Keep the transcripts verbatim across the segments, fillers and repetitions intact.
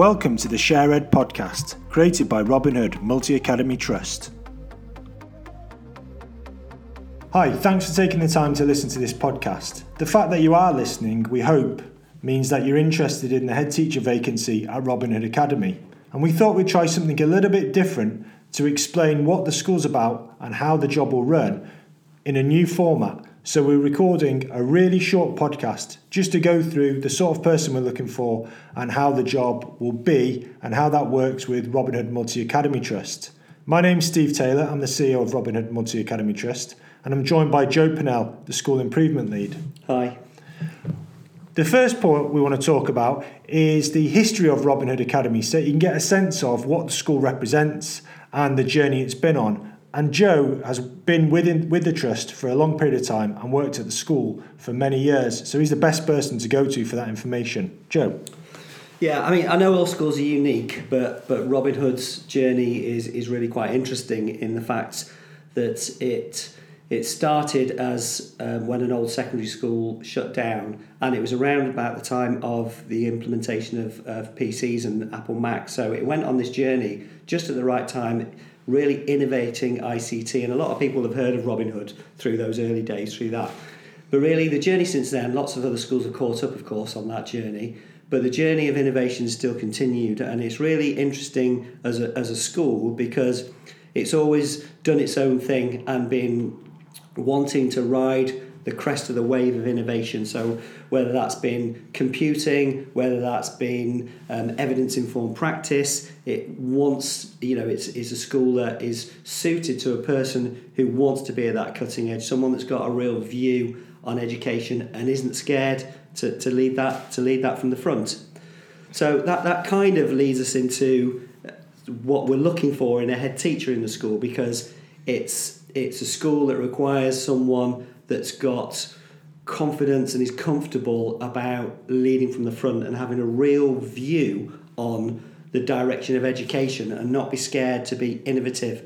Welcome to the Share Ed podcast, created by Robin Hood Multi-Academy Trust. Hi, thanks for taking the time to listen to this podcast. The fact that you are listening, we hope, means that you're interested in the head teacher vacancy at Robin Hood Academy. And we thought we'd try something a little bit different to explain what the school's about and how the job will run in a new format. So we're recording a really short podcast just to go through the sort of person we're looking for and how the job will be and how that works with Robin Hood Multi-Academy Trust. My name's Steve Taylor, I'm the C E O of Robin Hood Multi-Academy Trust, and I'm joined by Joe Pinnell, the School Improvement Lead. Hi. The first point we want to talk about is the history of Robin Hood Academy, so you can get a sense of what the school represents and the journey it's been on. And Joe has been within, with the Trust for a long period of time and worked at the school for many years, so he's the best person to go to for that information. Joe? Yeah, I mean, I know all schools are unique, but but Robin Hood's journey is is really quite interesting in the fact that it... It started as um, when an old secondary school shut down, and it was around about the time of the implementation of, of P Cs and Apple Mac. So it went on this journey just at the right time, really innovating I C T. And a lot of people have heard of Robin Hood through those early days, through that. But really, the journey since then, lots of other schools have caught up, of course, on that journey. But the journey of innovation is still continued. And it's really interesting as a, as a school because it's always done its own thing and been wanting to ride the crest of the wave of innovation. So whether that's been computing, whether that's been um, evidence-informed practice, it wants, you know, it's, it's a school that is suited to a person who wants to be at that cutting edge, someone that's got a real view on education and isn't scared to, to lead that to lead that from the front. So that, that kind of leads us into what we're looking for in a head teacher in the school, because it's It's a school that requires someone that's got confidence and is comfortable about leading from the front and having a real view on the direction of education and not be scared to be innovative.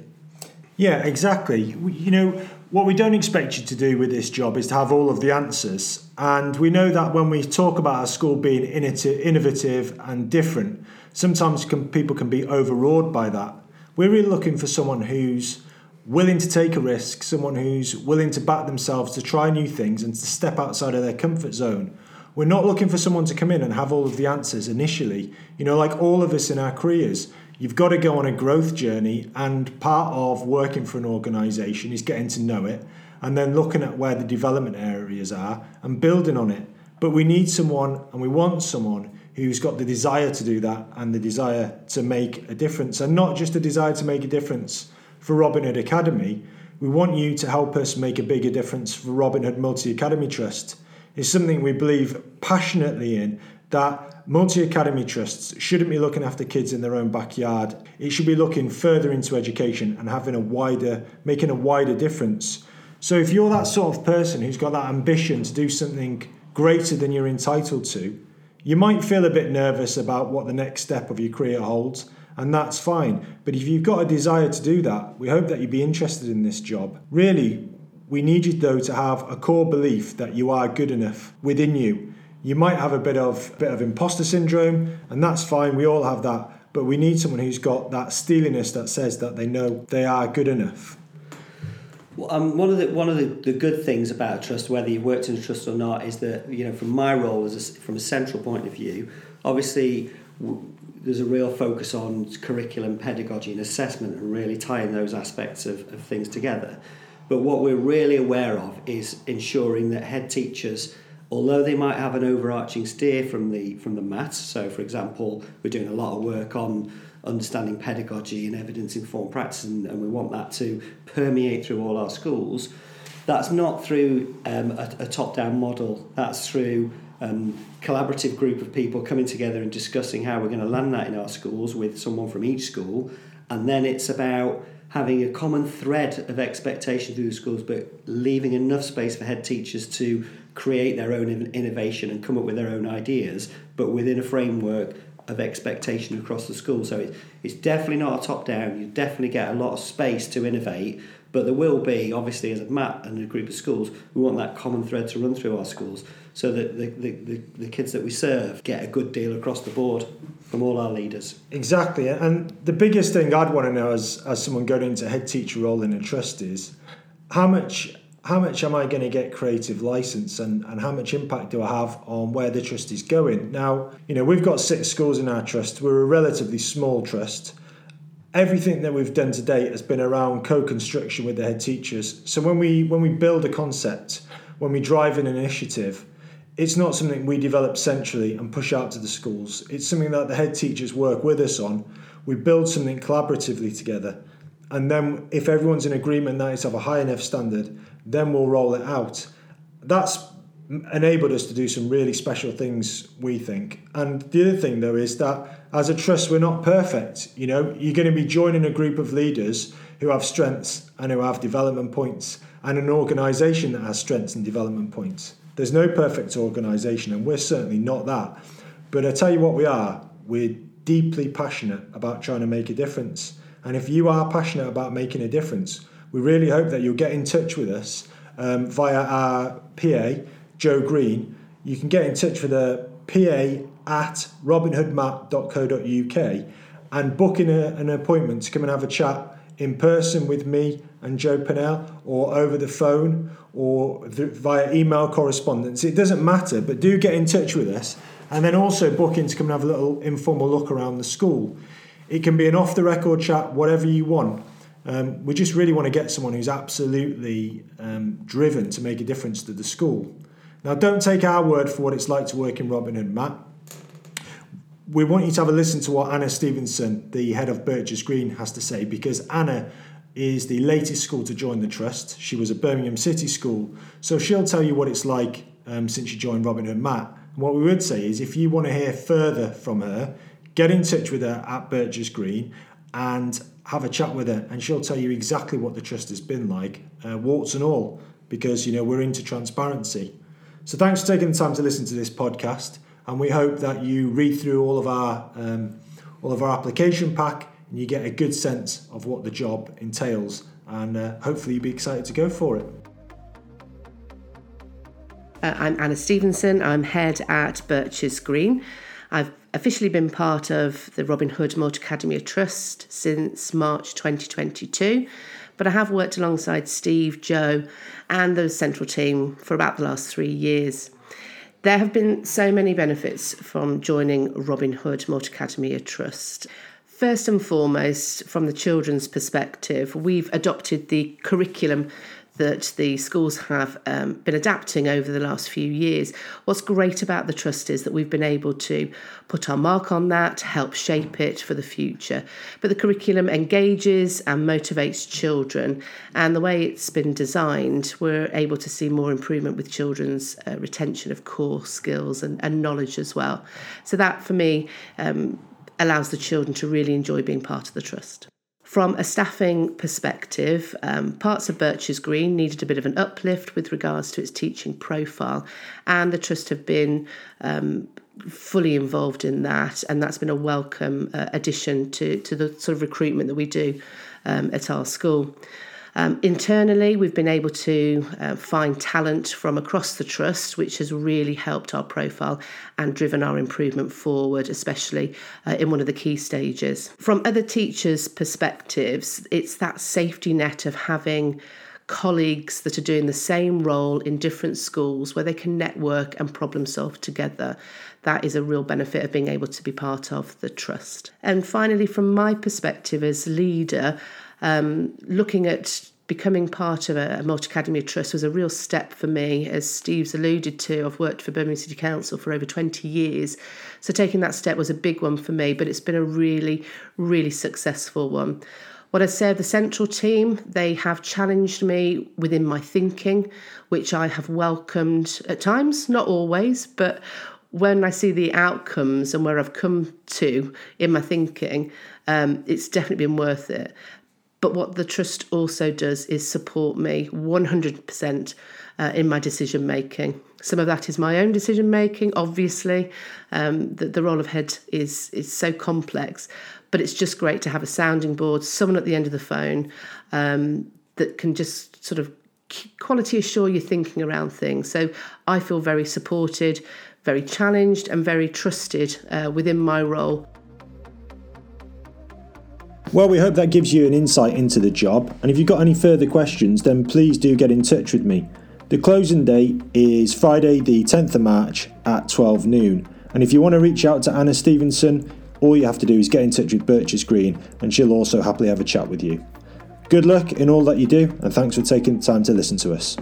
Yeah, exactly. You know, what we don't expect you to do with this job is to have all of the answers. And we know that when we talk about our school being innovative and different, sometimes people can be overawed by that. We're really looking for someone who's willing to take a risk, someone who's willing to back themselves to try new things and to step outside of their comfort zone. We're not looking for someone to come in and have all of the answers initially. You know, like all of us in our careers, you've got to go on a growth journey, and part of working for an organisation is getting to know it and then looking at where the development areas are and building on it. But we need someone, and we want someone who's got the desire to do that and the desire to make a difference, and not just a desire to make a difference for Robin Hood Academy. We want you to help us make a bigger difference for Robin Hood Multi-Academy Trust. It's something we believe passionately in, that multi-academy trusts shouldn't be looking after kids in their own backyard. It should be looking further into education and having a wider, making a wider difference. So if you're that sort of person who's got that ambition to do something greater than you're entitled to, you might feel a bit nervous about what the next step of your career holds, and that's fine. But if you've got a desire to do that, we hope that you'd be interested in this job. Really, we need you, though, to have a core belief that you are good enough within you. You might have a bit of bit of imposter syndrome, and that's fine. We all have that. But we need someone who's got that steeliness that says that they know they are good enough. Well, um, one of the one of the, the good things about a trust, whether you've worked in a trust or not, is that, you know, from my role as a, from a central point of view, obviously, W- there's a real focus on curriculum, pedagogy and assessment, and really tying those aspects of, of things together. But what we're really aware of is ensuring that head teachers, although they might have an overarching steer from the from the maths, so for example, we're doing a lot of work on understanding pedagogy and evidence-informed practice, and, and we want that to permeate through all our schools. That's not through um, a, a top-down model, that's through Um, collaborative group of people coming together and discussing how we're going to land that in our schools with someone from each school. And then it's about having a common thread of expectation through the schools, but leaving enough space for head teachers to create their own innovation and come up with their own ideas, but within a framework of expectation across the school. So it, it's definitely not a top down. You definitely get a lot of space to innovate, But there will be, obviously, as a M A T and a group of schools, we want that common thread to run through our schools so that the, the, the, the kids that we serve get a good deal across the board from all our leaders. Exactly. And the biggest thing I'd want to know as, as someone going into a head teacher role in a trust is how much... How much am I going to get creative license and, and how much impact do I have on where the trust is going? Now, you know, we've got six schools in our trust. We're a relatively small trust. Everything that we've done to date has been around co-construction with the head teachers. So when we when we build a concept, when we drive an initiative, it's not something we develop centrally and push out to the schools. It's something that the head teachers work with us on. We build something collaboratively together. And then if everyone's in agreement that it's of a high enough standard, then we'll roll it out. That's enabled us to do some really special things, we think. And the other thing, though, is that as a trust, we're not perfect. You know, you're going to be joining a group of leaders who have strengths and who have development points, and an organisation that has strengths and development points. There's no perfect organisation, and we're certainly not that. But I tell you what we are. We're deeply passionate about trying to make a difference. And if you are passionate about making a difference, we really hope that you'll get in touch with us um, via our P A, Joe Green. You can get in touch with a P A at robin hood mat dot co dot U K and book in a, an appointment to come and have a chat in person with me and Joe Pinnell, or over the phone, or th- via email correspondence. It doesn't matter, but do get in touch with us. And then also book in to come and have a little informal look around the school. It can be an off-the-record chat, whatever you want. Um, we just really want to get someone who's absolutely um, driven to make a difference to the school. Now, don't take our word for what it's like to work in Robin Hood, Matt. We want you to have a listen to what Anna Stevenson, the head of Birches Green, has to say, because Anna is the latest school to join the trust. She was a Birmingham City school, so she'll tell you what it's like um, since you joined Robin Hood, Matt. And what we would say is, if you want to hear further from her, get in touch with her at Birches Green and have a chat with her, and she'll tell you exactly what the trust has been like, uh, warts and all, because, you know, we're into transparency. So thanks for taking the time to listen to this podcast, and we hope that you read through all of our um, all of our application pack and you get a good sense of what the job entails, and uh, hopefully you'll be excited to go for it. Uh, I'm Anna Stevenson. I'm head at Birches Green. I've officially been part of the Robin Hood Multi-Academy Trust since March twenty twenty-two, but I have worked alongside Steve, Joe and the central team for about the last three years. There have been so many benefits from joining Robin Hood Multi-Academy Trust. First and foremost, from the children's perspective, we've adopted the curriculum that the schools have um, been adapting over the last few years. What's great about the trust is that we've been able to put our mark on that, help shape it for the future. But the curriculum engages and motivates children, and the way it's been designed, we're able to see more improvement with children's uh, retention of core skills and, and knowledge as well. So that, for me, um, allows the children to really enjoy being part of the trust. From a staffing perspective, um, parts of Birches Green needed a bit of an uplift with regards to its teaching profile, and the Trust have been um, fully involved in that, and that's been a welcome uh, addition to, to the sort of recruitment that we do um, at our school. Um, internally, we've been able to uh, find talent from across the trust, which has really helped our profile and driven our improvement forward, especially uh, in one of the key stages. From other teachers' perspectives, it's that safety net of having colleagues that are doing the same role in different schools where they can network and problem solve together. That is a real benefit of being able to be part of the trust. And finally, from my perspective as leader, Um, looking at becoming part of a, a multi-academy trust was a real step for me. As Steve's alluded to, I've worked for Birmingham City Council for over twenty years. So taking that step was a big one for me, but it's been a really, really successful one. What I say of the central team, they have challenged me within my thinking, which I have welcomed at times, not always, but when I see the outcomes and where I've come to in my thinking, um, it's definitely been worth it. But what the trust also does is support me one hundred percent uh, in my decision making. Some of that is my own decision making, obviously. Um, the, the role of head is, is so complex, but it's just great to have a sounding board, someone at the end of the phone um, that can just sort of quality assure your thinking around things. So I feel very supported, very challenged and very trusted uh, within my role. Well, we hope that gives you an insight into the job, and if you've got any further questions, then please do get in touch with me. The closing date is Friday the tenth of March at twelve noon, and if you want to reach out to Anna Stevenson, all you have to do is get in touch with Birches Green and she'll also happily have a chat with you. Good luck in all that you do, and thanks for taking the time to listen to us.